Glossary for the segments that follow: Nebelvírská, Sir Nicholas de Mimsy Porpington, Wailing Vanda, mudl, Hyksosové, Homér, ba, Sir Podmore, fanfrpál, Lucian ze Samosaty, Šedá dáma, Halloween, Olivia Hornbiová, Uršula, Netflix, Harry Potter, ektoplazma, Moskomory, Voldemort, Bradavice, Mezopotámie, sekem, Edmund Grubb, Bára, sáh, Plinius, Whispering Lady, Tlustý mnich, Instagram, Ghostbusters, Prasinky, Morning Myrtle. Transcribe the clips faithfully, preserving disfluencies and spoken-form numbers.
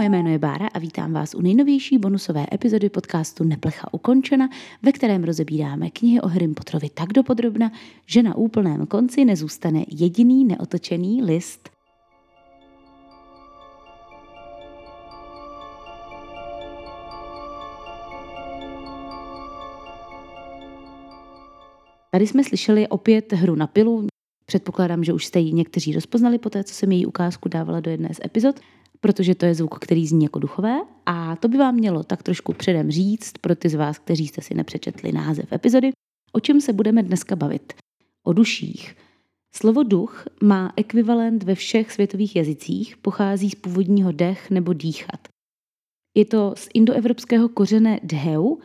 moje jméno je Bára a vítám vás u nejnovější bonusové epizody podcastu Neplecha ukončena, ve kterém rozebíráme knihy o Harrym Potterovi tak dopodrobna, že na úplném konci nezůstane jediný neotočený list. Tady jsme slyšeli opět hru na pilu. Předpokládám, že už jste ji někteří rozpoznali po té, co jsem její ukázku dávala do jedné z epizod, protože to je zvuk, který zní jako duchové. A to by vám mělo tak trošku předem říct pro ty z vás, kteří jste si nepřečetli název epizody, o čem se budeme dneska bavit. O duších. Slovo duch má ekvivalent ve všech světových jazycích, pochází z původního dech nebo dýchat. Je to z indoevropského kořene dheu,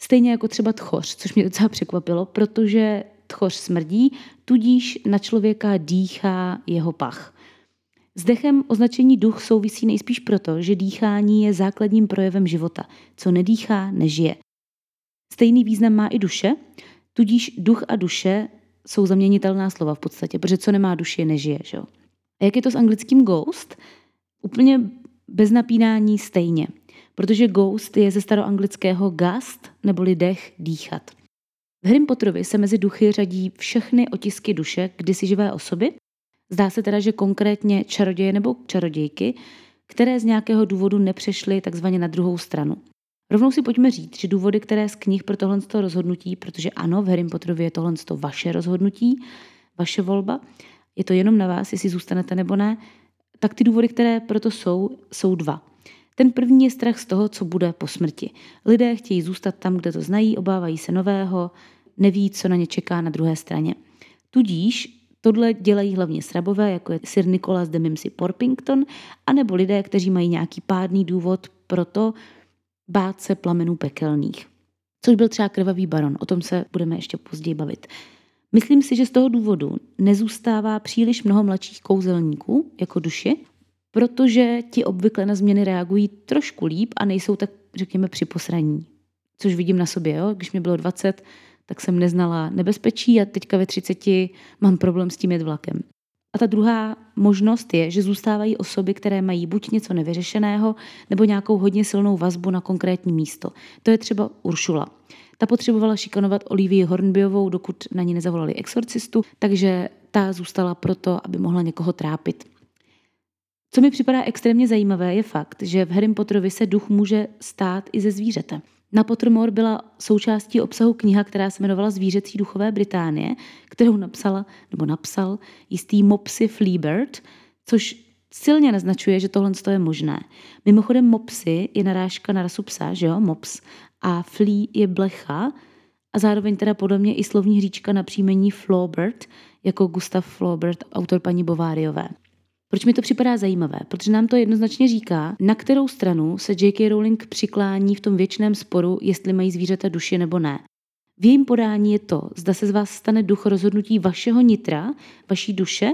stejně jako třeba tchoř, což mě docela překvapilo, protože tchoř smrdí, tudíž na člověka dýchá jeho pach. S dechem označení duch souvisí nejspíš proto, že dýchání je základním projevem života. Co nedýchá, nežije. Stejný význam má i duše, tudíž duch a duše jsou zaměnitelná slova v podstatě, protože co nemá duši, nežije. Že jo? A jak je to s anglickým ghost? Úplně bez napínání stejně. Protože ghost je ze staroanglického gast, neboli dech, dýchat. V Harrym Potterovi se mezi duchy řadí všechny otisky duše kdysi živé osoby. Zdá se teda, že konkrétně čaroděje nebo čarodějky, které z nějakého důvodu nepřešly takzvaně na druhou stranu. Rovnou si pojďme říct, že důvody, které z knih pro tohle rozhodnutí, protože ano, v Harrym Potterovi je tohle vaše rozhodnutí, vaše volba, je to jenom na vás, jestli zůstanete nebo ne, tak ty důvody, které proto jsou, jsou dva. Ten první je strach z toho, co bude po smrti. Lidé chtějí zůstat tam, kde to znají, obávají se nového, neví, co na ně čeká na druhé straně. Tudíž tohle dělají hlavně srabové, jako je Sir Nicholas de Mimsy Porpington, anebo lidé, kteří mají nějaký pádný důvod pro to bát se plamenů pekelných. Což byl třeba Krvavý baron, o tom se budeme ještě později bavit. Myslím si, že z toho důvodu nezůstává příliš mnoho mladších kouzelníků jako duši, protože ti obvykle na změny reagují trošku líp a nejsou tak, řekněme, připosraní. Což vidím na sobě, jo? Když mi bylo dvacet, tak jsem neznala nebezpečí a teďka ve třiceti mám problém s tím jet vlakem. A ta druhá možnost je, že zůstávají osoby, které mají buď něco nevyřešeného, nebo nějakou hodně silnou vazbu na konkrétní místo. To je třeba Uršula. Ta potřebovala šikanovat Olivii Hornbiovou, dokud na ní nezavolali exorcistu, takže ta zůstala proto, aby mohla někoho trápit. Co mi připadá extrémně zajímavé, je fakt, že v Harrym Potterovi se duch může stát i ze zvířete. Na Pottermore byla součástí obsahu kniha, která se jmenovala Zvířecí duchové Británie, kterou napsala, nebo napsal jistý Mopsy Fleabert, což silně naznačuje, že tohle je možné. Mimochodem Mopsy je narážka na rasu psa, že jo, Mops, a Flea je blecha a zároveň teda podobně i slovní hříčka na příjmení Flaubert, jako Gustav Flaubert, autor Paní Bováriové. Proč mi to připadá zajímavé? Protože nám to jednoznačně říká, na kterou stranu se J K. Rowling přiklání v tom věčném sporu, jestli mají zvířata duši nebo ne. V jejím podání je to, zda se z vás stane duch rozhodnutí vašeho nitra, vaší duše,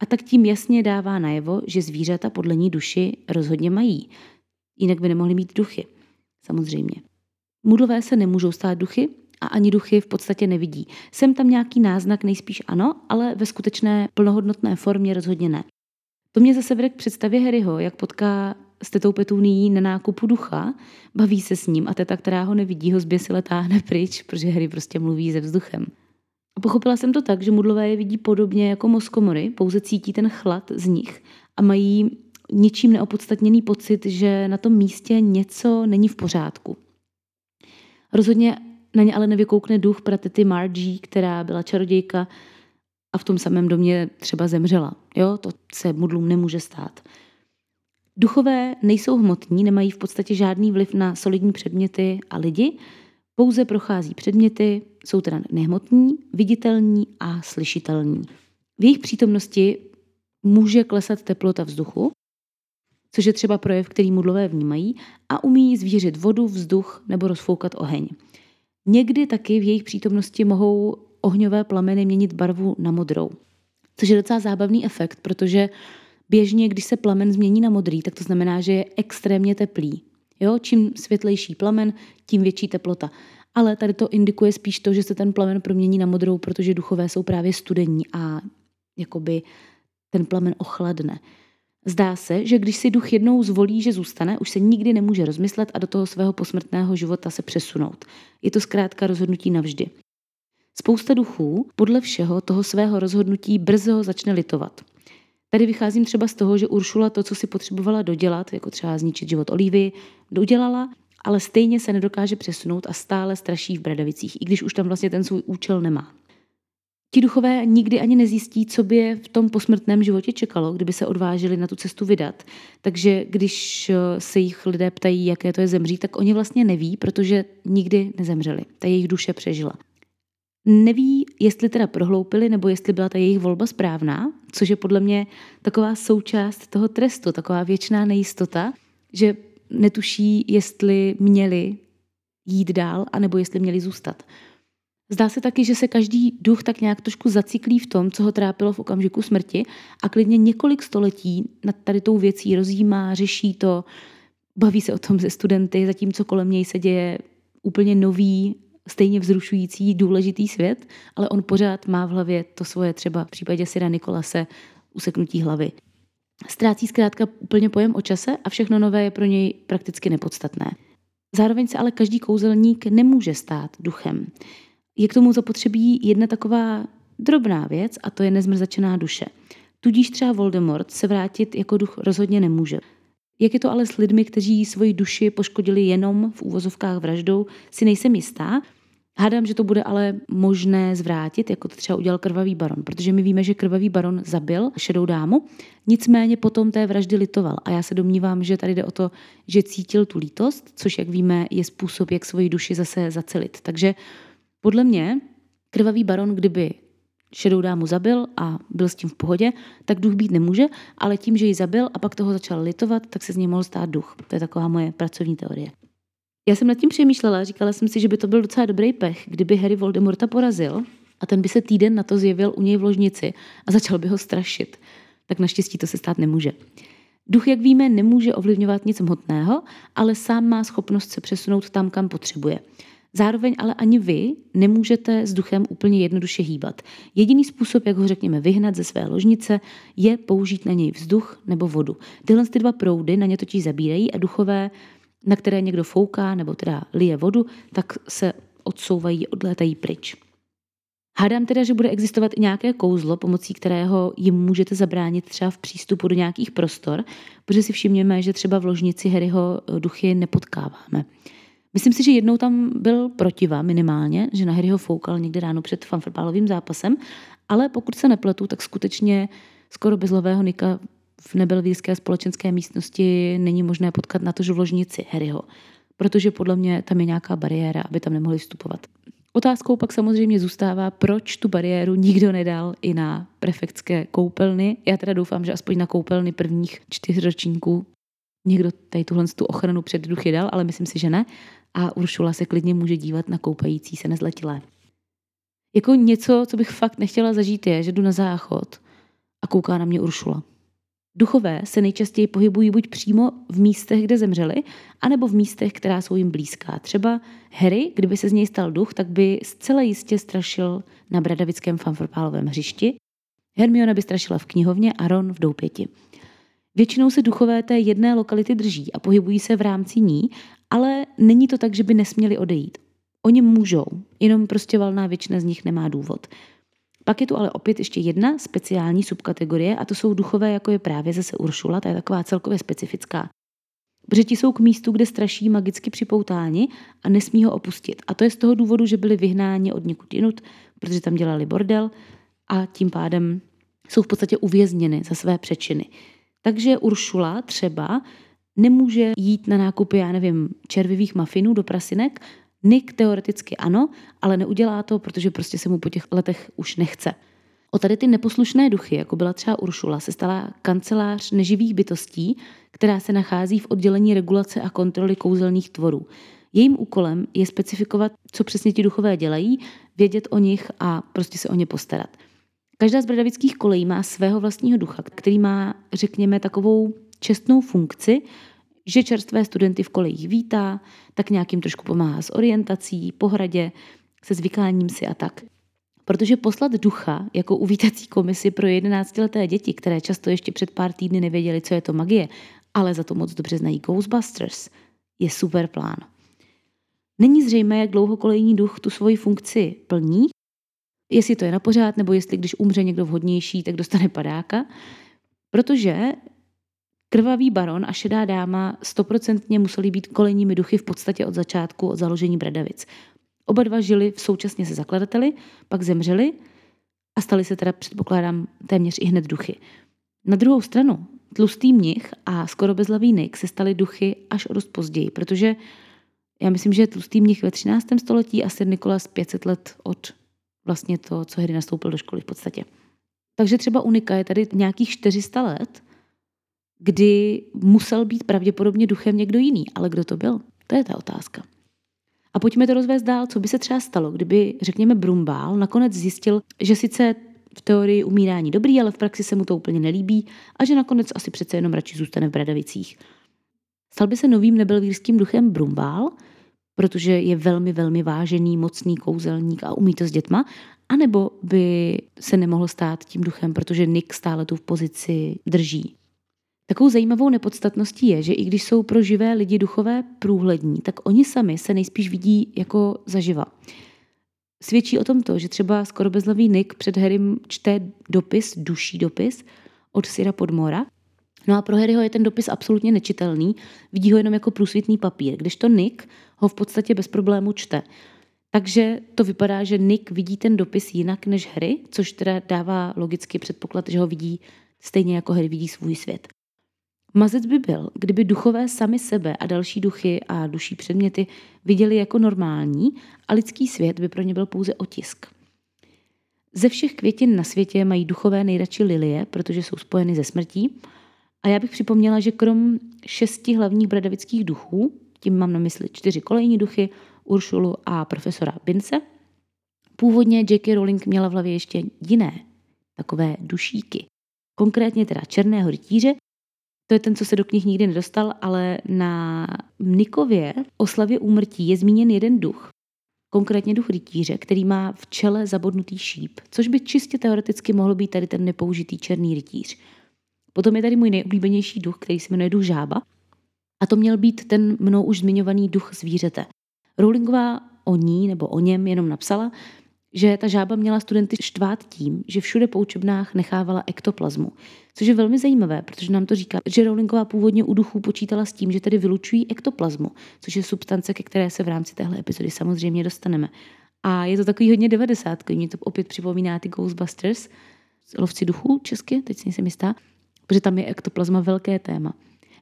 a tak tím jasně dává najevo, že zvířata podle ní duši rozhodně mají. Jinak by nemohly mít duchy. Samozřejmě. Mudlové se nemůžou stát duchy a ani duchy v podstatě nevidí. Sem tam nějaký náznak, nejspíš ano, ale ve skutečné plnohodnotné formě rozhodně ne. To mě zase vede k představě Harryho, jak potká s tetou Petunií na nákupu ducha, baví se s ním a teta, která ho nevidí, ho zběsile táhne pryč, protože Harry prostě mluví ze vzduchem. A pochopila jsem to tak, že mudlové je vidí podobně jako Moskomory, pouze cítí ten chlad z nich a mají ničím neopodstatněný pocit, že na tom místě něco není v pořádku. Rozhodně na ně ale nevykoukne duch pratety Margie, která byla čarodějka, a v tom samém domě třeba zemřela. Jo, to se mudlům nemůže stát. Duchové nejsou hmotní, nemají v podstatě žádný vliv na solidní předměty a lidi, pouze prochází předměty, jsou teda nehmotní, viditelní a slyšitelní. V jejich přítomnosti může klesat teplota vzduchu, což je třeba projev, který mudlové vnímají, a umí zvířit vodu, vzduch nebo rozfoukat oheň. Někdy taky v jejich přítomnosti mohou ohňové plameny měnit barvu na modrou. Což je docela zábavný efekt, protože běžně, když se plamen změní na modrý, tak to znamená, že je extrémně teplý. Jo? Čím světlejší plamen, tím větší teplota. Ale tady to indikuje spíš to, že se ten plamen promění na modrou, protože duchové jsou právě studení a jakoby ten plamen ochladne. Zdá se, že když si duch jednou zvolí, že zůstane, už se nikdy nemůže rozmyslet a do toho svého posmrtného života se přesunout. Je to zkrátka rozhodnutí navždy. Spousta duchů podle všeho toho svého rozhodnutí brzo začne litovat. Tady vycházím třeba z toho, že Uršula to, co si potřebovala dodělat, jako třeba zničit život Olivy, dodělala, ale stejně se nedokáže přesunout a stále straší v Bradavicích, i když už tam vlastně ten svůj účel nemá. Ti duchové nikdy ani nezjistí, co by je v tom posmrtném životě čekalo, kdyby se odvážili na tu cestu vydat. Takže když se jich lidé ptají, jaké to je zemřít, tak oni vlastně neví, protože nikdy nezemřeli. Ta jejich duše přežila. Neví, jestli teda prohloupili, nebo jestli byla ta jejich volba správná, což je podle mě taková součást toho trestu, taková věčná nejistota, že netuší, jestli měli jít dál, anebo jestli měli zůstat. Zdá se taky, že se každý duch tak nějak trošku zaciklí v tom, co ho trápilo v okamžiku smrti a klidně několik století nad tady tou věcí rozjímá, řeší to, baví se o tom se studenty, zatímco kolem něj se děje úplně nový, stejně vzrušující, důležitý svět, ale on pořád má v hlavě to svoje, třeba v případě Sira Nikolase useknutí hlavy. Ztrácí zkrátka úplně pojem o čase a všechno nové je pro něj prakticky nepodstatné. Zároveň se ale každý kouzelník nemůže stát duchem. Je k tomu zapotřebí jedna taková drobná věc a to je nezmrzačená duše. Tudíž třeba Voldemort se vrátit jako duch rozhodně nemůže. Jak je to ale s lidmi, kteří svoji duši poškodili jenom v úvozovkách vraždou, si nejsem jistá. Hádám, že to bude ale možné zvrátit, jako to třeba udělal Krvavý baron, protože my víme, že Krvavý baron zabil Šedou dámu, nicméně potom té vraždy litoval a já se domnívám, že tady jde o to, že cítil tu lítost, což jak víme je způsob, jak svoji duši zase zacelit. Takže podle mě Krvavý baron, kdyby Šedou dámu zabil a byl s tím v pohodě, tak duch být nemůže, ale tím, že ji zabil a pak toho začal litovat, tak se z něj mohl stát duch. To je taková moje pracovní teorie. Já jsem nad tím přemýšlela, říkala jsem si, že by to byl docela dobrý pech, kdyby Harry Voldemorta porazil a ten by se týden na to zjevil u něj v ložnici a začal by ho strašit. Tak naštěstí to se stát nemůže. Duch, jak víme, nemůže ovlivňovat nic hmotného, ale sám má schopnost se přesunout tam, kam potřebuje. Zároveň ale ani vy nemůžete s duchem úplně jednoduše hýbat. Jediný způsob, jak ho řekněme vyhnat ze své ložnice, je použít na něj vzduch nebo vodu. Tyhle ty dva proudy na ně totiž zabírají a duchové, na které někdo fouká nebo teda lije vodu, tak se odsouvají, odlétají pryč. Hádám teda, že bude existovat i nějaké kouzlo, pomocí kterého jim můžete zabránit třeba v přístupu do nějakých prostor, protože si všimněme, že třeba v ložnici Harryho duchy nepotkáváme. Myslím si, že jednou tam byl protiva minimálně, že na Harryho foukal někde ráno před fanfrpálovým zápasem, ale pokud se nepletu, tak skutečně skoro bez Lového Nika v nebelvírské společenské místnosti není možné potkat na to, že v ložnici Harryho, protože podle mě tam je nějaká bariéra, aby tam nemohli vstupovat. Otázkou pak samozřejmě zůstává, proč tu bariéru nikdo nedal i na prefektské koupelny. Já teda doufám, že aspoň na koupelny prvních čtyř ročníků někdo tady tuhle tu ochranu před duchy dal, ale myslím si, že ne. A Uršula se klidně může dívat na koupající se nezletilé. Jako něco, co bych fakt nechtěla zažít, je, že jdu na záchod a kouká na mě Uršula. Duchové se nejčastěji pohybují buď přímo v místech, kde zemřeli, anebo v místech, která jsou jim blízká. Třeba Harry, kdyby se z něj stal duch, tak by zcela jistě strašil na bradavickém fanfrpálovém hřišti, Hermiona by strašila v knihovně a Ron v Doupěti. Většinou se duchové té jedné lokality drží a pohybují se v rámci ní, ale není to tak, že by nesměli odejít. Oni můžou, jenom prostě valná většina z nich nemá důvod. Pak je tu ale opět ještě jedna speciální subkategorie a to jsou duchové, jako je právě zase Uršula, ta je taková celkově specifická. Protože ti jsou k místu, kde straší magicky připoutáni a nesmí ho opustit. A to je z toho důvodu, že byli vyhnáni od někud jinut, protože tam dělali bordel a tím pádem jsou v podstatě uvězněny za své přečiny. Takže Uršula třeba nemůže jít na nákupy, já nevím, červivých mafinů do prasinek. Nick teoreticky ano, ale neudělá to, protože prostě se mu po těch letech už nechce. O tady ty neposlušné duchy, jako byla třeba Uršula, se stala kancelář neživých bytostí, která se nachází v oddělení regulace a kontroly kouzelných tvorů. Jejím úkolem je specifikovat, co přesně ti duchové dělají, vědět o nich a prostě se o ně postarat. Každá z bradavických kolejí má svého vlastního ducha, který má, řekněme, takovou čestnou funkci, že čerstvé studenty v kolejích vítá, tak nějakým trošku pomáhá s orientací, po hradě, se zvykáním si a tak. protože poslat ducha jako uvítací komisi pro jedenáctileté děti, které často ještě před pár týdny nevěděli, co je to magie, ale za to moc dobře znají Ghostbusters, je super plán. Není zřejmé, jak dlouho kolejní duch tu svoji funkci plní, jestli to je na pořád, nebo jestli když umře někdo vhodnější, tak dostane padáka, protože Krvavý baron a Šedá dáma stoprocentně museli být kolejními duchy v podstatě od začátku, od založení Bradavic. Oba dva žili současně se zakladateli, pak zemřeli a stali se teda, předpokládám, téměř i hned duchy. Na druhou stranu, Tlustý mnich a skoro bezlavý Nick se staly duchy až o dost později, protože já myslím, že Tlustý mnich ve třináctém století a Sir Nicholas pět set let od vlastně to, co Harry nastoupil do školy v podstatě. Takže třeba u Nika je tady nějakých čtyři sta let, kdy musel být pravděpodobně duchem někdo jiný. Ale kdo to byl? To je ta otázka. A pojďme to rozvést dál, co by se třeba stalo, kdyby, řekněme, Brumbál nakonec zjistil, že sice v teorii umírání dobrý, ale v praxi se mu to úplně nelíbí a že nakonec asi přece jenom radši zůstane v Bradavicích. Stal by se novým nebelvírským duchem Brumbál, protože je velmi, velmi vážený, mocný kouzelník a umí to s dětma, anebo by se nemohl stát tím duchem, protože Nick stále tu v pozici drží. Takovou zajímavou nepodstatností je, že i když jsou pro živé lidi duchové průhlední, tak oni sami se nejspíš vidí jako zaživa. Svědčí o tom to, že třeba skoro bezlavý Nick před Harrym čte dopis, duší dopis od Sira Podmora. No a pro Harryho je ten dopis absolutně nečitelný, vidí ho jenom jako průsvitný papír, kdežto Nick ho v podstatě bez problému čte. Takže to vypadá, že Nick vidí ten dopis jinak než Harry, což teda dává logicky předpoklad, že ho vidí stejně jako Harry vidí svůj svět. Mazec by byl, kdyby duchové sami sebe a další duchy a duší předměty viděli jako normální a lidský svět by pro ně byl pouze otisk. Ze všech květin na světě mají duchové nejradši lilie, protože jsou spojeny se smrtí. A já bych připomněla, že krom šesti hlavních bradavických duchů, tím mám na mysli čtyři kolejní duchy, Uršulu a profesora Binse, původně J K. Rowling měla v hlavě ještě jiné, takové dušíky. Konkrétně teda černého rytíře. To je ten, co se do knih nikdy nedostal, ale na Nikově oslavě úmrtí je zmíněn jeden duch, konkrétně duch rytíře, který má v čele zabodnutý šíp, což by čistě teoreticky mohl být tady ten nepoužitý černý rytíř. Potom je tady můj nejoblíbenější duch, který se jmenuje duch žába, a to měl být ten mnou už zmiňovaný duch zvířete. Rowlingová o ní nebo o něm jenom napsala, že ta žába měla studenty štvát tím, že všude po učebnách nechávala ektoplazmu. Což je velmi zajímavé, protože nám to říká, že Rowlingová původně u duchů počítala s tím, že tedy vylučují ektoplazmu, což je substance, ke které se v rámci téhle epizody samozřejmě dostaneme. A je to takový hodně devadesátkový, mě to opět připomíná ty Ghostbusters, lovci duchů česky, teď si nejsem jistá, protože tam je ektoplazma velké téma.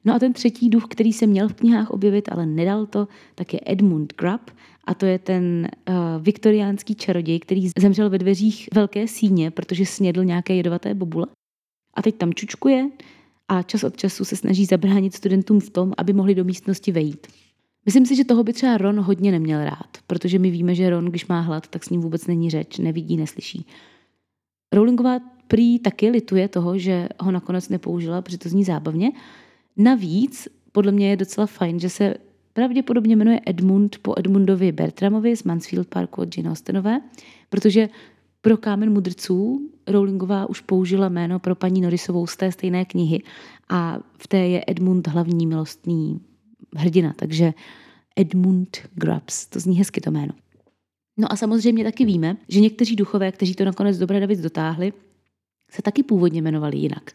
No a ten třetí duch, který se měl v knihách objevit, ale nedal to, tak je Edmund Grubb a to je ten uh, viktoriánský čaroděj, který zemřel ve dveřích velké síně, protože snědl nějaké jedovaté bobule. A teď tam čučkuje a čas od času se snaží zabránit studentům v tom, aby mohli do místnosti vejít. Myslím si, že toho by třeba Ron hodně neměl rád, protože my víme, že Ron, když má hlad, tak s ním vůbec není řeč, nevidí, neslyší. Rowlingová prý taky lituje toho, že ho nakonec nepoužila, protože to zní zábavně. Navíc, podle mě je docela fajn, že se pravděpodobně jmenuje Edmund po Edmundovi Bertramovi z Mansfield Parku od Jane Austenové, protože pro Kámen mudrců Rowlingová už použila jméno pro paní Norrisovou z té stejné knihy a v té je Edmund hlavní milostný hrdina, takže Edmund Grubbs, to zní hezky to jméno. No a samozřejmě taky víme, že někteří duchové, kteří to nakonec do Bradavic dotáhli, se taky původně jmenovali jinak.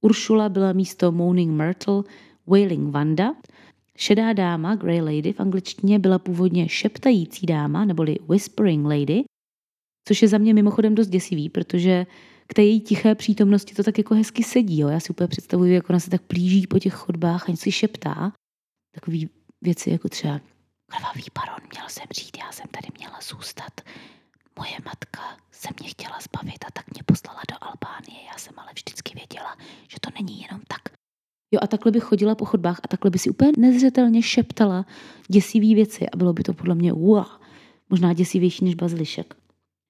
Uršula byla místo Morning Myrtle Wailing Vanda, Šedá dáma, Grey Lady v angličtině byla původně Šeptající dáma, neboli Whispering Lady, což je za mě mimochodem dost děsivý, protože k té její tiché přítomnosti to tak jako hezky sedí. Jo? Já si úplně představuju, jak ona se tak plíží po těch chodbách a něco si šeptá. Takový věci jako třeba Krvavý baron, měl jsem říct, já jsem tady měla zůstat. Moje matka se mě chtěla zbavit a tak mě poslala do Albánie. Já jsem ale vždycky věděla, že to není jenom tak. Jo a takhle by chodila po chodbách a takhle by si úplně nezřetelně šeptala děsivý věci a bylo by to podle mě wow, možná děsivější než bazilišek.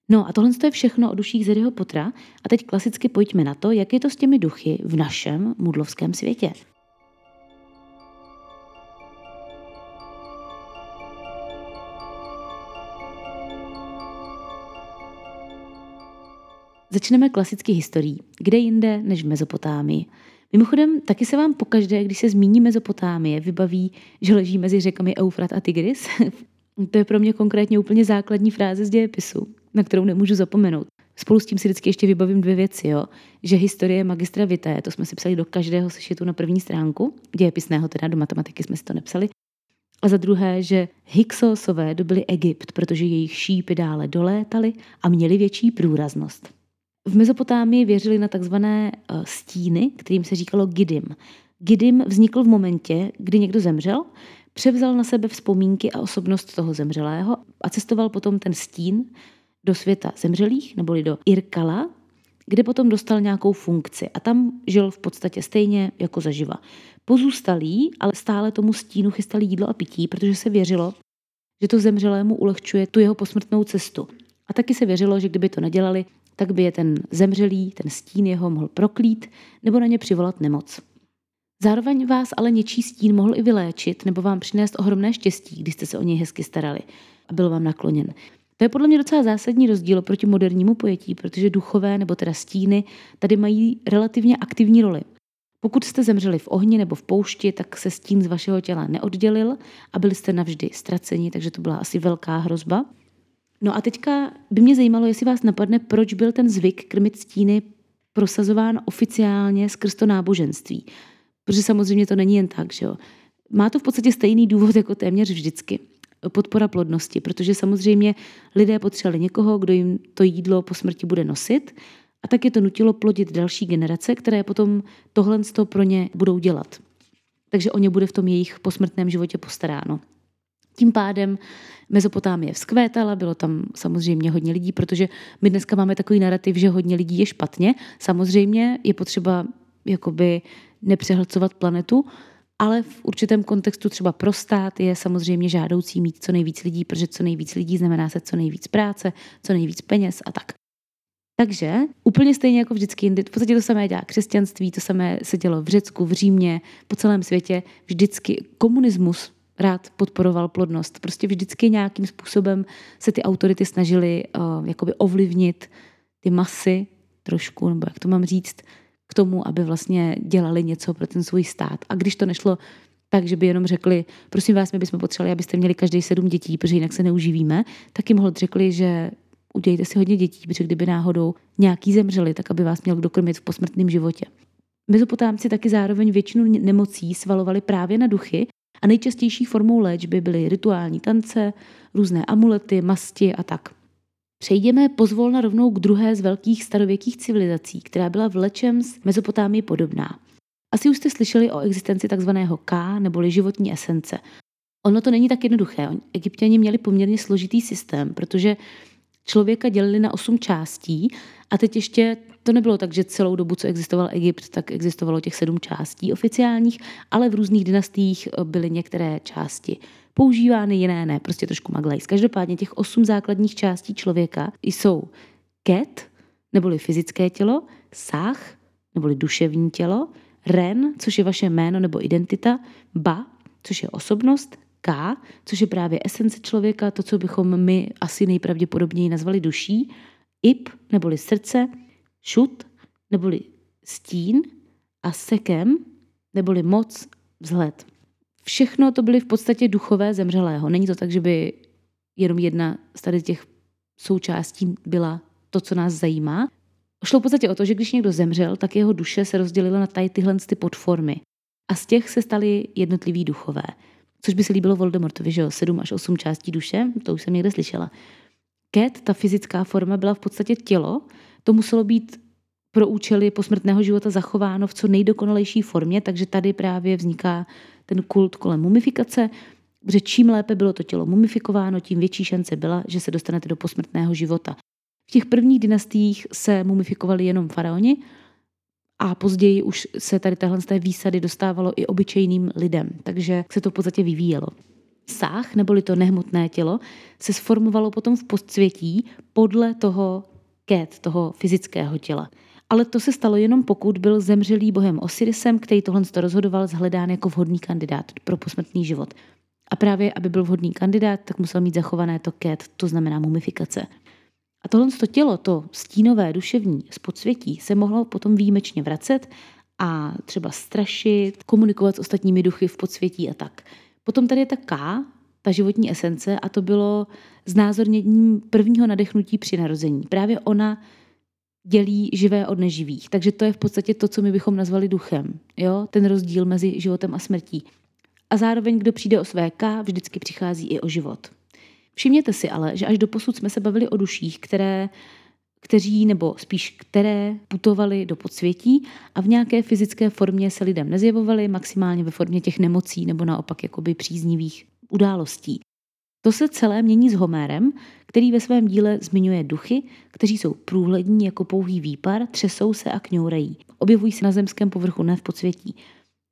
No a tohle je všechno o duších z Harryho Pottera a teď klasicky pojďme na to, jak je to s těmi duchy v našem mudlovském světě. Začneme klasicky historií, kde jinde než v Mezopotámii. Mimochodem, taky se vám pokaždé, když se zmíní Mezopotámie, vybaví, že leží mezi řekami Eufrat a Tigris. To je pro mě konkrétně úplně základní fráze z dějepisu, na kterou nemůžu zapomenout. Spolu s tím si vždycky ještě vybavím dvě věci, jo? Že historie magistra vitae, to jsme si psali do každého sešitu na první stránku, dějepisného teda, do matematiky jsme si to nepsali. A za druhé, že Hyksosové dobyli Egypt, protože jejich šípy dále dolétaly a měli větší průraznost. V Mezopotámii věřili na takzvané stíny, kterým se říkalo gidim. Gidim vznikl v momentě, kdy někdo zemřel, převzal na sebe vzpomínky a osobnost toho zemřelého a cestoval potom ten stín do světa zemřelých, neboli do Irkala, kde potom dostal nějakou funkci a tam žil v podstatě stejně jako zaživa. Pozůstalí, ale stále tomu stínu chystali jídlo a pití, protože se věřilo, že to zemřelému ulehčuje tu jeho posmrtnou cestu. A taky se věřilo, že kdyby to nedělali, tak by je ten zemřelý, ten stín jeho mohl proklít nebo na ně přivolat nemoc. Zároveň vás ale něčí stín mohl i vyléčit nebo vám přinést ohromné štěstí, když jste se o něj hezky starali a byl vám nakloněn. To je podle mě docela zásadní rozdíl proti modernímu pojetí, protože duchové nebo teda stíny tady mají relativně aktivní roli. Pokud jste zemřeli v ohni nebo v poušti, tak se stín z vašeho těla neoddělil a byli jste navždy ztraceni, takže to byla asi velká hrozba. No a teďka by mě zajímalo, jestli vás napadne, proč byl ten zvyk krmit stíny prosazován oficiálně skrz to náboženství. Protože samozřejmě to není jen tak, že jo. Má to v podstatě stejný důvod jako téměř vždycky. Podpora plodnosti, protože samozřejmě lidé potřebovali někoho, kdo jim to jídlo po smrti bude nosit a tak je to nutilo plodit další generace, které potom tohle pro ně budou dělat. Takže o ně bude v tom jejich posmrtném životě postaráno. Tím pádem Mezopotámie vzkvétala, bylo tam samozřejmě hodně lidí, protože my dneska máme takový narrativ, že hodně lidí je špatně. Samozřejmě je potřeba jakoby nepřehlcovat planetu, ale v určitém kontextu třeba pro stát je samozřejmě žádoucí mít co nejvíc lidí, protože co nejvíc lidí znamená se co nejvíc práce, co nejvíc peněz a tak. Takže úplně stejně jako vždycky jindy, v podstatě to samé dělá křesťanství, to samé se dělo v Řecku, v Římě, po celém světě, vždycky komunismus rád podporoval plodnost. Prostě vždycky nějakým způsobem se ty autority snažily uh, jakoby ovlivnit ty masy trošku, nebo jak to mám říct, k tomu, aby vlastně dělali něco pro ten svůj stát. A když to nešlo tak, že by jenom řekli, prosím vás, my bychom potřebovali, abyste měli každý sedm dětí, protože jinak se neuživíme, tak jim hned řekli, že udělejte si hodně dětí, protože kdyby náhodou nějaký zemřeli, tak aby vás měl kdo krmit v posmrtném životě. Mezopotámci taky zároveň většinu nemocí svalovali právě na duchy a nejčastější formou léčby byly rituální tance, různé amulety, masti a tak. Přejdeme pozvolna rovnou k druhé z velkých starověkých civilizací, která byla v lečem s Mezopotámii podobná. Asi už jste slyšeli o existenci takzvaného K, neboli životní esence. Ono to není tak jednoduché. Egypťani měli poměrně složitý systém, protože člověka dělili na osm částí a teď ještě to nebylo tak, že celou dobu, co existoval Egypt, tak existovalo těch sedm částí oficiálních, ale v různých dynastiích byly některé části používány, jiné ne, prostě trošku maglajs. Každopádně těch osm základních částí člověka jsou ket, neboli fyzické tělo, sáh, neboli duševní tělo, ren, což je vaše jméno nebo identita, ba, což je osobnost, K, což je právě esence člověka, to, co bychom my asi nejpravděpodobněji nazvali duší, ip, neboli srdce, šut, neboli stín a sekem, neboli moc, vzhled. Všechno to byly v podstatě duchové zemřelého. Není to tak, že by jenom jedna z tady těch součástí byla to, co nás zajímá. Šlo v podstatě o to, že když někdo zemřel, tak jeho duše se rozdělila na tady tyhle ty podformy. A z těch se staly jednotliví duchové. Což by se líbilo Voldemortovi, že jo, sedm až osm částí duše, to už jsem někde slyšela. Ket, ta fyzická forma, byla v podstatě tělo, to muselo být pro účely posmrtného života zachováno v co nejdokonalejší formě, takže tady právě vzniká ten kult kolem mumifikace, protože čím lépe bylo to tělo mumifikováno, tím větší šance byla, že se dostanete do posmrtného života. V těch prvních dynastiích se mumifikovali jenom faraoni a později už se tady tahle z té výsady dostávalo i obyčejným lidem, takže se to v podstatě vyvíjelo. Sáh, neboli to nehmotné tělo, se sformovalo potom v podsvětí podle toho ket, toho fyzického těla. Ale to se stalo jenom pokud byl zemřelý bohem Osirisem, který tohle rozhodoval, zhledán jako vhodný kandidát pro posmrtný život. A právě, aby byl vhodný kandidát, tak musel mít zachované to ket, to znamená mumifikace. A tohle to tělo, to stínové duševní z podsvětí, se mohlo potom výjimečně vracet a třeba strašit, komunikovat s ostatními duchy v podsvětí a tak. Potom tady je ta K, ta životní esence, a to bylo znázorněním prvního nadechnutí při narození. Právě ona dělí živé od neživých. Takže to je v podstatě to, co my bychom nazvali duchem. Jo? Ten rozdíl mezi životem a smrtí. A zároveň, kdo přijde o své K, vždycky přichází i o život. Všimněte si ale, že až doposud jsme se bavili o duších, které, kteří nebo spíš které putovali do podsvětí a v nějaké fyzické formě se lidem nezjevovaly, maximálně ve formě těch nemocí nebo naopak jakoby příznivých událostí. To se celé mění s Homérem, který ve svém díle zmiňuje duchy, kteří jsou průhlední jako pouhý výpar, třesou se a kňourají. Objevují se na zemském povrchu, ne v podsvětí.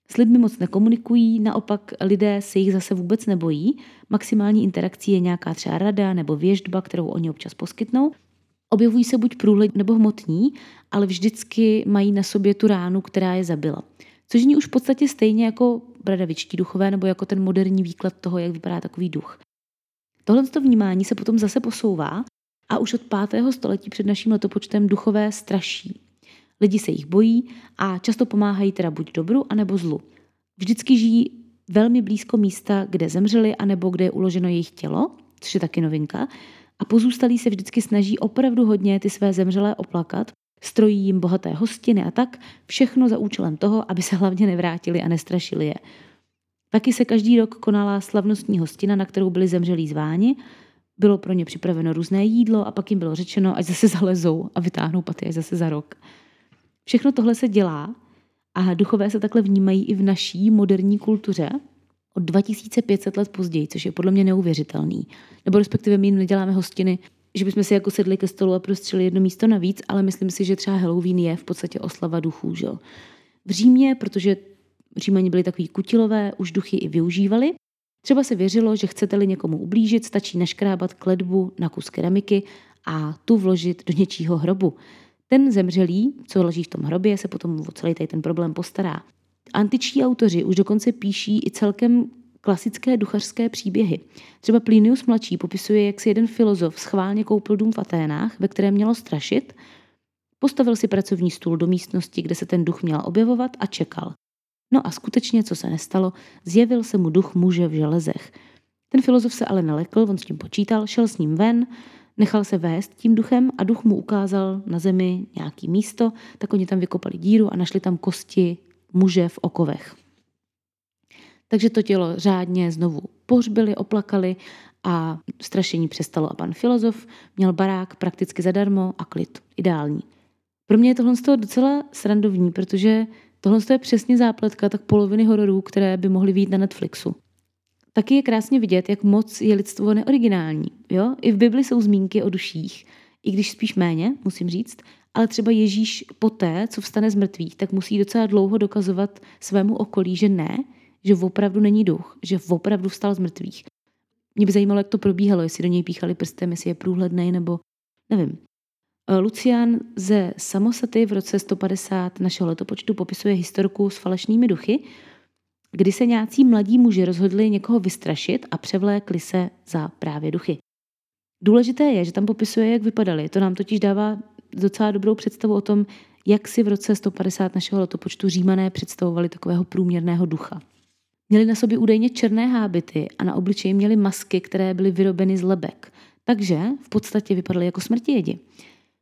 S lidmi moc nekomunikují, naopak lidé se jich zase vůbec nebojí. Maximální interakcí je nějaká třeba rada nebo věštba, kterou oni občas poskytnou. Objevují se buď průhlední nebo hmotní, ale vždycky mají na sobě tu ránu, která je zabila. Což zní už v podstatě stejně jako bradavičtí duchové nebo jako ten moderní výklad toho, jak vypadá takový duch. Tohle vnímání se potom zase posouvá a už od pátého století před naším letopočtem duchové straší. Lidi se jich bojí a často pomáhají teda buď dobru, anebo zlu. Vždycky žijí velmi blízko místa, kde zemřeli, anebo kde je uloženo jejich tělo, což je taky novinka, a pozůstalí se vždycky snaží opravdu hodně ty své zemřelé oplakat, strojí jim bohaté hostiny a tak, všechno za účelem toho, aby se hlavně nevrátili a nestrašili je. Taky se každý rok konala slavnostní hostina, na kterou byli zemřelí zváni, bylo pro ně připraveno různé jídlo a pak jim bylo řečeno, ať zase zalezou a vytáhnou paty až zase za rok. Všechno tohle se dělá a duchové se takhle vnímají i v naší moderní kultuře od dva tisíce pět set let později, což je podle mě neuvěřitelný. Nebo respektive my jim neděláme hostiny, že bychom si jako sedli ke stolu a prostřeli jedno místo navíc, ale myslím si, že třeba Halloween je v podstatě oslava duchů. Že? V Římě, protože Římani byli takový kutilové, už duchy i využívali. Třeba se věřilo, že chcete-li někomu ublížit, stačí naškrábat kletbu na kus keramiky a tu vložit do něčího hrobu. Ten zemřelý, co leží v tom hrobě, se potom o celý ten problém postará. Antiční autoři už dokonce píší i celkem klasické duchařské příběhy. Třeba Plinius mladší popisuje, jak si jeden filozof schválně koupil dům v Aténách, ve kterém mělo strašit, postavil si pracovní stůl do místnosti, kde se ten duch měl objevovat, a čekal. No a skutečně, co se nestalo, zjevil se mu duch muže v železech. Ten filozof se ale nelekl, on s tím počítal, šel s ním ven, nechal se vést tím duchem a duch mu ukázal na zemi nějaké místo, tak oni tam vykopali díru a našli tam kosti muže v okovech. Takže to tělo řádně znovu pohřbili, oplakali a strašení přestalo a pan filozof měl barák prakticky zadarmo a klid. Ideální. Pro mě je tohle z toho docela srandovní, protože tohle je přesně zápletka tak poloviny hororů, které by mohly vyjít na Netflixu. Taky je krásně vidět, jak moc je lidstvo neoriginální. Jo? I v Bibli jsou zmínky o duších, i když spíš méně, musím říct, ale třeba Ježíš poté, co vstane z mrtvých, tak musí docela dlouho dokazovat svému okolí, že ne, že opravdu není duch, že opravdu vstal z mrtvých. Mě by zajímalo, jak to probíhalo, jestli do něj píchali prstem, jestli je průhlednej, nebo nevím. Lucian ze Samosaty v roce sto padesát našeho letopočtu popisuje historku s falešnými duchy, kdy se nějací mladí muži rozhodli někoho vystrašit a převlékli se za právě duchy. Důležité je, že tam popisuje, jak vypadali. To nám totiž dává docela dobrou představu o tom, jak si v roce sto padesát našeho letopočtu Římané představovali takového průměrného ducha. Měli na sobě údajně černé hábity a na obličeji měli masky, které byly vyrobeny z lebek. Takže v podstatě vypadali jako smrtivědi.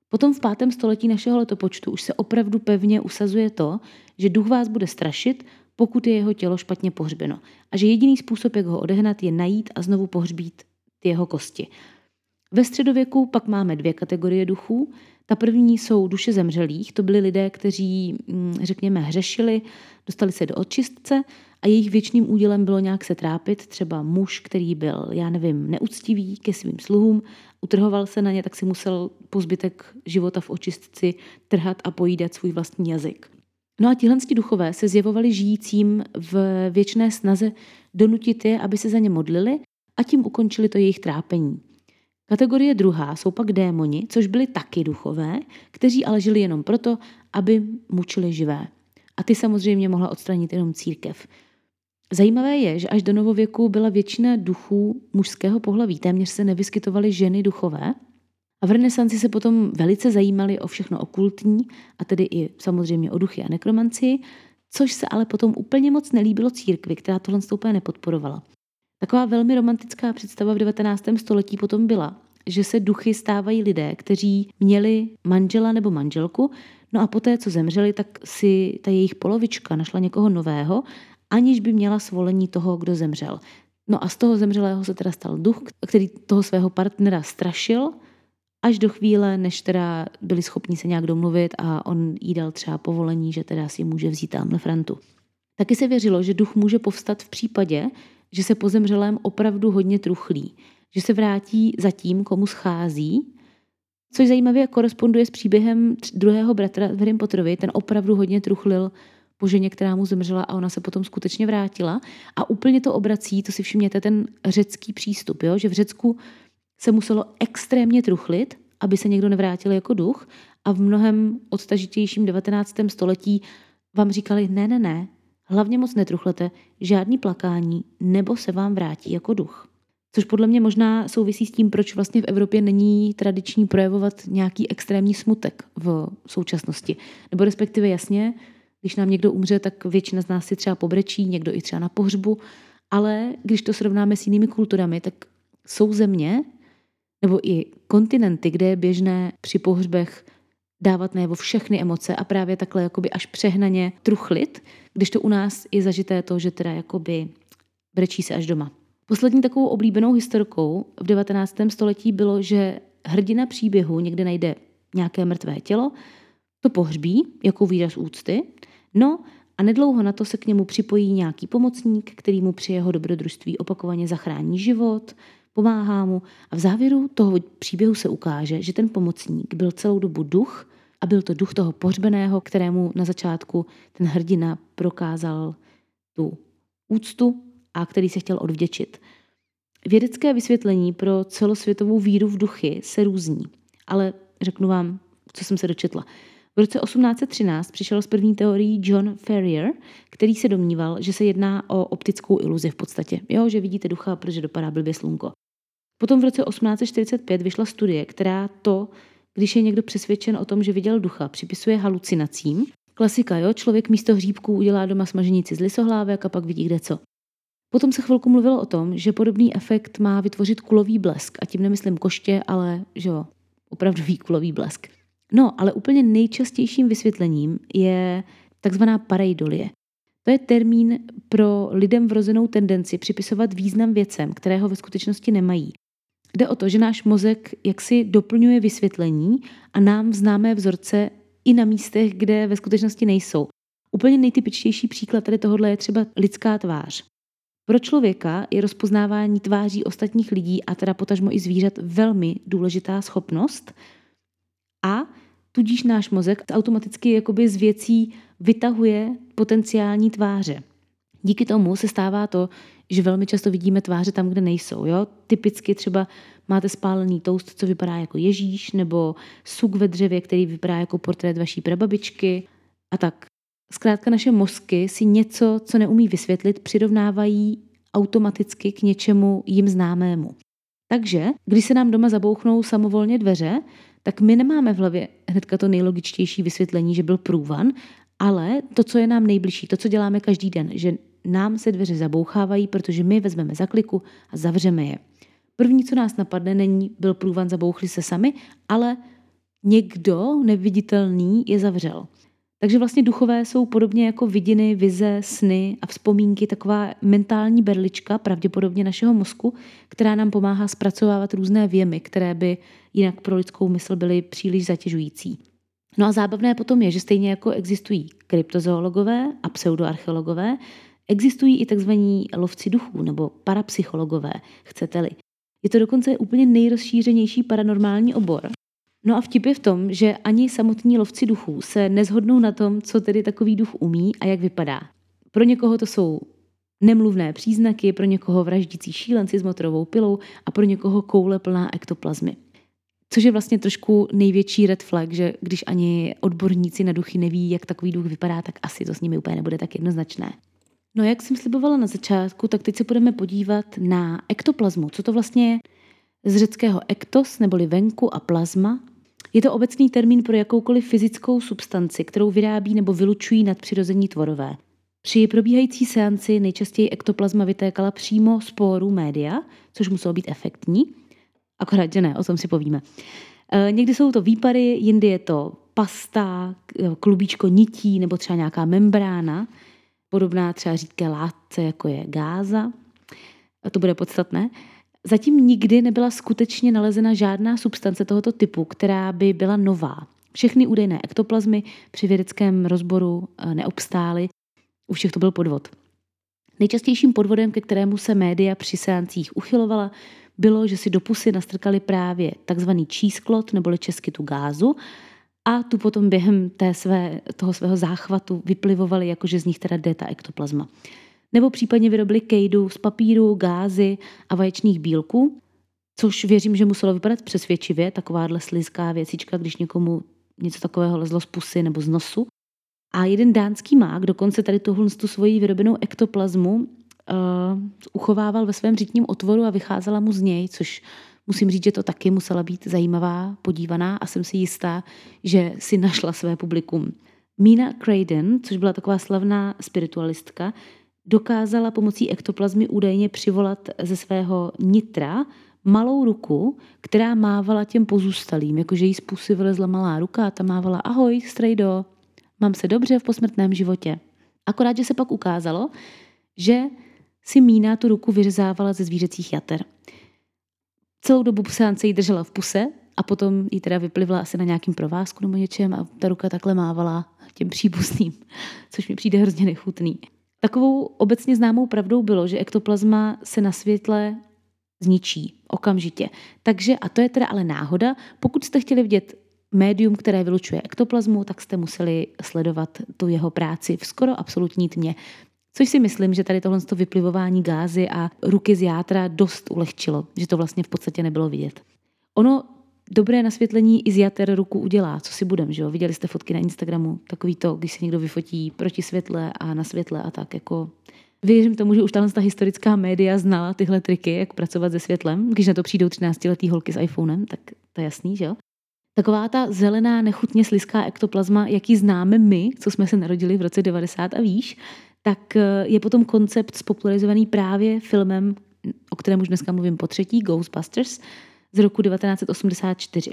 Potom v pátém století našeho letopočtu už se opravdu pevně usazuje to, že duch vás bude strašit, pokud je jeho tělo špatně pohřbeno. A že jediný způsob, jak ho odehnat, je najít a znovu pohřbít ty jeho kosti. Ve středověku pak máme dvě kategorie duchů. Ta první jsou duše zemřelých, to byli lidé, kteří, řekněme, hřešili, dostali se do očistce a jejich věčným údělem bylo nějak se trápit, třeba muž, který byl, já nevím, neúctivý ke svým sluhům, utrhoval se na ně, tak si musel po zbytek života v očistci trhat a pojídat svůj vlastní jazyk. No a tihle duchové se zjevovali žijícím v věčné snaze donutit je, aby se za ně modlili, a tím ukončili to jejich trápení. Kategorie druhá jsou pak démoni, což byli taky duchové, kteří ale žili jenom proto, aby mučili živé. A ty samozřejmě mohla odstranit jenom církev. Zajímavé je, že až do novověku byla většina duchů mužského pohlaví. Téměř se nevyskytovaly ženy duchové A v renesanci se potom velice zajímali o všechno okultní, a tedy i samozřejmě o duchy a nekromancii, což se ale potom úplně moc nelíbilo církvi, která tohle úplně nepodporovala. Taková velmi romantická představa v devatenáctém století potom byla, že se duchy stávají lidé, kteří měli manžela nebo manželku, no a poté, co zemřeli, tak si ta jejich polovička našla někoho nového, aniž by měla svolení toho, kdo zemřel. No a z toho zemřelého se teda stal duch, který toho svého partnera strašil, až do chvíle, než teda byli schopni se nějak domluvit a on jí dal třeba povolení, že teda si může vzít tamhle frantu. Taky se věřilo, že duch může povstat v případě, že se po zemřelém opravdu hodně truchlí, že se vrátí za tím, komu schází, což zajímavě koresponduje s příběhem druhého bratra v Harrym Potterovi. Ten opravdu hodně truchlil po ženě, která mu zemřela, a ona se potom skutečně vrátila. A úplně to obrací, to si všimněte, ten řecký přístup, jo? Že v Řecku se muselo extrémně truchlit, aby se někdo nevrátil jako duch, a v mnohem odtažitějším devatenáctém století vám říkali, ne, ne, ne, hlavně moc netruchlete, žádný plakání, nebo se vám vrátí jako duch. Což podle mě možná souvisí s tím, proč vlastně v Evropě není tradiční projevovat nějaký extrémní smutek v současnosti. Nebo respektive jasně, když nám někdo umře, tak většina z nás si třeba pobrečí, někdo i třeba na pohřbu, ale když to srovnáme s jinými kulturami, tak jsou země, nebo i kontinenty, kde je běžné při pohřbech dávat najevo všechny emoce a právě takhle jakoby až přehnaně truchlit, když to u nás je zažité to, že teda jakoby brečí se až doma. Poslední takovou oblíbenou historkou v devatenáctém století bylo, že hrdina příběhu někde najde nějaké mrtvé tělo, to pohřbí jako výraz úcty, no a nedlouho na to se k němu připojí nějaký pomocník, který mu při jeho dobrodružství opakovaně zachrání život, pomáhá mu a v závěru toho příběhu se ukáže, že ten pomocník byl celou dobu duch a byl to duch toho pohřbeného, kterému na začátku ten hrdina prokázal tu úctu a který se chtěl odvděčit. Vědecké vysvětlení pro celosvětovou víru v duchy se různí, ale řeknu vám, co jsem se dočetla. V roce osmnáct set třináct přišel s první teorií John Ferrier, který se domníval, že se jedná o optickou iluzi v podstatě. Jo, že vidíte ducha, protože dopadá blbě slunko. Potom v roce osmnáct set čtyřicet pět vyšla studie, která to, když je někdo přesvědčen o tom, že viděl ducha, připisuje halucinacím. Klasika, jo, člověk místo hříbků udělá doma smaženici z lisohlávek a pak vidí kde co. Potom se chvilku mluvilo o tom, že podobný efekt má vytvořit kulový blesk. A tím nemyslím koště, ale že jo, opravdový kulový blesk. No, ale úplně nejčastějším vysvětlením je takzvaná pareidolie. To je termín pro lidem vrozenou tendenci připisovat význam věcem, které ho ve skutečnosti nemají. Jde o to, že náš mozek jaksi doplňuje vysvětlení a nám známé vzorce i na místech, kde ve skutečnosti nejsou. Úplně nejtypičtější příklad tady tohohle je třeba lidská tvář. Pro člověka je rozpoznávání tváří ostatních lidí a teda potažmo i zvířat velmi důležitá schopnost a tudíž náš mozek automaticky jakoby z věcí vytahuje potenciální tváře. Díky tomu se stává to, že velmi často vidíme tváře tam, kde nejsou. Jo? Typicky třeba máte spálený toast, co vypadá jako Ježíš, nebo suk ve dřevě, který vypadá jako portrét vaší prababičky a tak. Zkrátka naše mozky si něco, co neumí vysvětlit, přirovnávají automaticky k něčemu jim známému. Takže, když se nám doma zabouchnou samovolně dveře, tak my nemáme v hlavě hnedka to nejlogičtější vysvětlení, že byl průvan, ale to, co je nám nejbližší, to, co děláme každý den, že nám se dveře zabouchávají, protože my vezmeme zakliku a zavřeme je. První, co nás napadne, není byl průvan, zabouchli se sami, ale někdo neviditelný je zavřel. Takže vlastně duchové jsou podobně jako vidiny, vize, sny a vzpomínky taková mentální berlička pravděpodobně našeho mozku, která nám pomáhá zpracovávat různé vjemy, které by jinak pro lidskou mysl byly příliš zatěžující. No a zábavné potom je, že stejně jako existují kryptozoologové a pseudoarcheologové, existují i takzvaní lovci duchů nebo parapsychologové, chcete-li. Je to dokonce úplně nejrozšířenější paranormální obor. No a vtip je v tom, že ani samotní lovci duchů se nezhodnou na tom, co tedy takový duch umí a jak vypadá. Pro někoho to jsou nemluvné příznaky, pro někoho vraždící šílenci s motorovou pilou a pro někoho koule plná ektoplazmy. Což je vlastně trošku největší red flag, že když ani odborníci na duchy neví, jak takový duch vypadá, tak asi to s nimi úplně nebude tak jednoznačné. No jak jsem slibovala na začátku, tak teď se budeme podívat na ektoplazmu, co to vlastně je. z řeckého ektos neboli venku a plazma. Je to obecný termín pro jakoukoliv fyzickou substanci, kterou vyrábí nebo vylučují nadpřirození tvorové. Při probíhající seanci nejčastěji ektoplazma vytékala přímo z pórů média, což muselo být efektní. Akorát, že ne, o tom si povíme. E, někdy jsou to výpary, jindy je to pasta, klubíčko nití nebo třeba nějaká membrána, podobná třeba řídké látce, jako je gáza. A to bude podstatné. Zatím nikdy nebyla skutečně nalezena žádná substance tohoto typu, která by byla nová. Všechny údajné ektoplazmy při vědeckém rozboru neobstály. U všech to byl podvod. Nejčastějším podvodem, ke kterému se média při seancích uchylovala, bylo, že si do pusy nastrkali právě takzvaný čísklot, neboli česky tu gázu, a tu potom během té své, toho svého záchvatu vyplivovali, jakože z nich teda jde ta ektoplazma. Nebo případně vyrobili kejdu z papíru, gázy a vaječných bílků, což věřím, že muselo vypadat přesvědčivě, takováhle slizká věcička, když někomu něco takového lezlo z pusy nebo z nosu. A jeden dánský mák dokonce tady tuhle tu svoji vyrobenou ektoplazmu uh, uchovával ve svém řitním otvoru a vycházela mu z něj, což musím říct, že to taky musela být zajímavá, podívaná, a jsem si jistá, že si našla své publikum. Mina Craden, což byla taková slavná spiritualistka, dokázala pomocí ektoplazmy údajně přivolat ze svého nitra malou ruku, která mávala těm pozůstalým, jakože jí z pusy vylezla malá ruka a ta mávala ahoj, strejdo, mám se dobře v posmrtném životě. Akorát, že se pak ukázalo, že si Mína tu ruku vyřezávala ze zvířecích jater. Celou dobu seance ji držela v puse a potom ji teda vyplivla asi na nějakým provázku nebo něčem a ta ruka takhle mávala těm příbuzným, což mi přijde hrozně nechutný. Takovou obecně známou pravdou bylo, že ektoplazma se na světle zničí okamžitě. Takže, a to je teda ale náhoda, pokud jste chtěli vidět médium, které vylučuje ektoplazmu, tak jste museli sledovat tu jeho práci v skoro absolutní tmě. Což si myslím, že tady tohle vyplivování gázy a ruky z játra dost ulehčilo, že to vlastně v podstatě nebylo vidět. Ono dobré nasvětlení i z jater ruku udělá, co si budem, že jo? Viděli jste fotky na Instagramu, takový to, když se někdo vyfotí proti světle a na světle a tak jako. Věřím tomu, že už tahle ta historická média znala tyhle triky, jak pracovat se světlem. Když na to přijdou třináctiletý holky s iPhonem, tak to je jasný, že jo? Taková ta zelená, nechutně slizká ektoplazma, jaký známe my, co jsme se narodili v roce devadesát a výš, tak je potom koncept spopularizovaný právě filmem, o kterém už dneska mluvím po třetí, Ghostbusters z roku devatenáct osmdesát čtyři.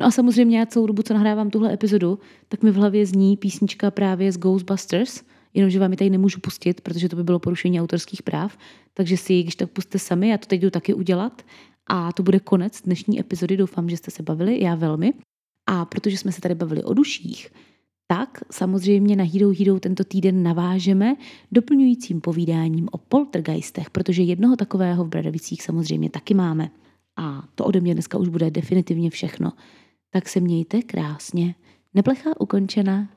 No a samozřejmě já celou dobu, co nahrávám tuhle epizodu, tak mi v hlavě zní písnička právě z Ghostbusters, jenomže vám ji tady nemůžu pustit, protože to by bylo porušení autorských práv, takže si ji když tak puste sami, já to teď jdu taky udělat. A to bude konec dnešní epizody, doufám, že jste se bavili, já velmi. A protože jsme se tady bavili o duších, tak samozřejmě na Hero Hero tento týden navážeme doplňujícím povídáním o poltergeistech, protože jednoho takového v Bradavicích samozřejmě taky máme. A to ode mě dneska už bude definitivně všechno. Tak se mějte krásně. Neplecha ukončena.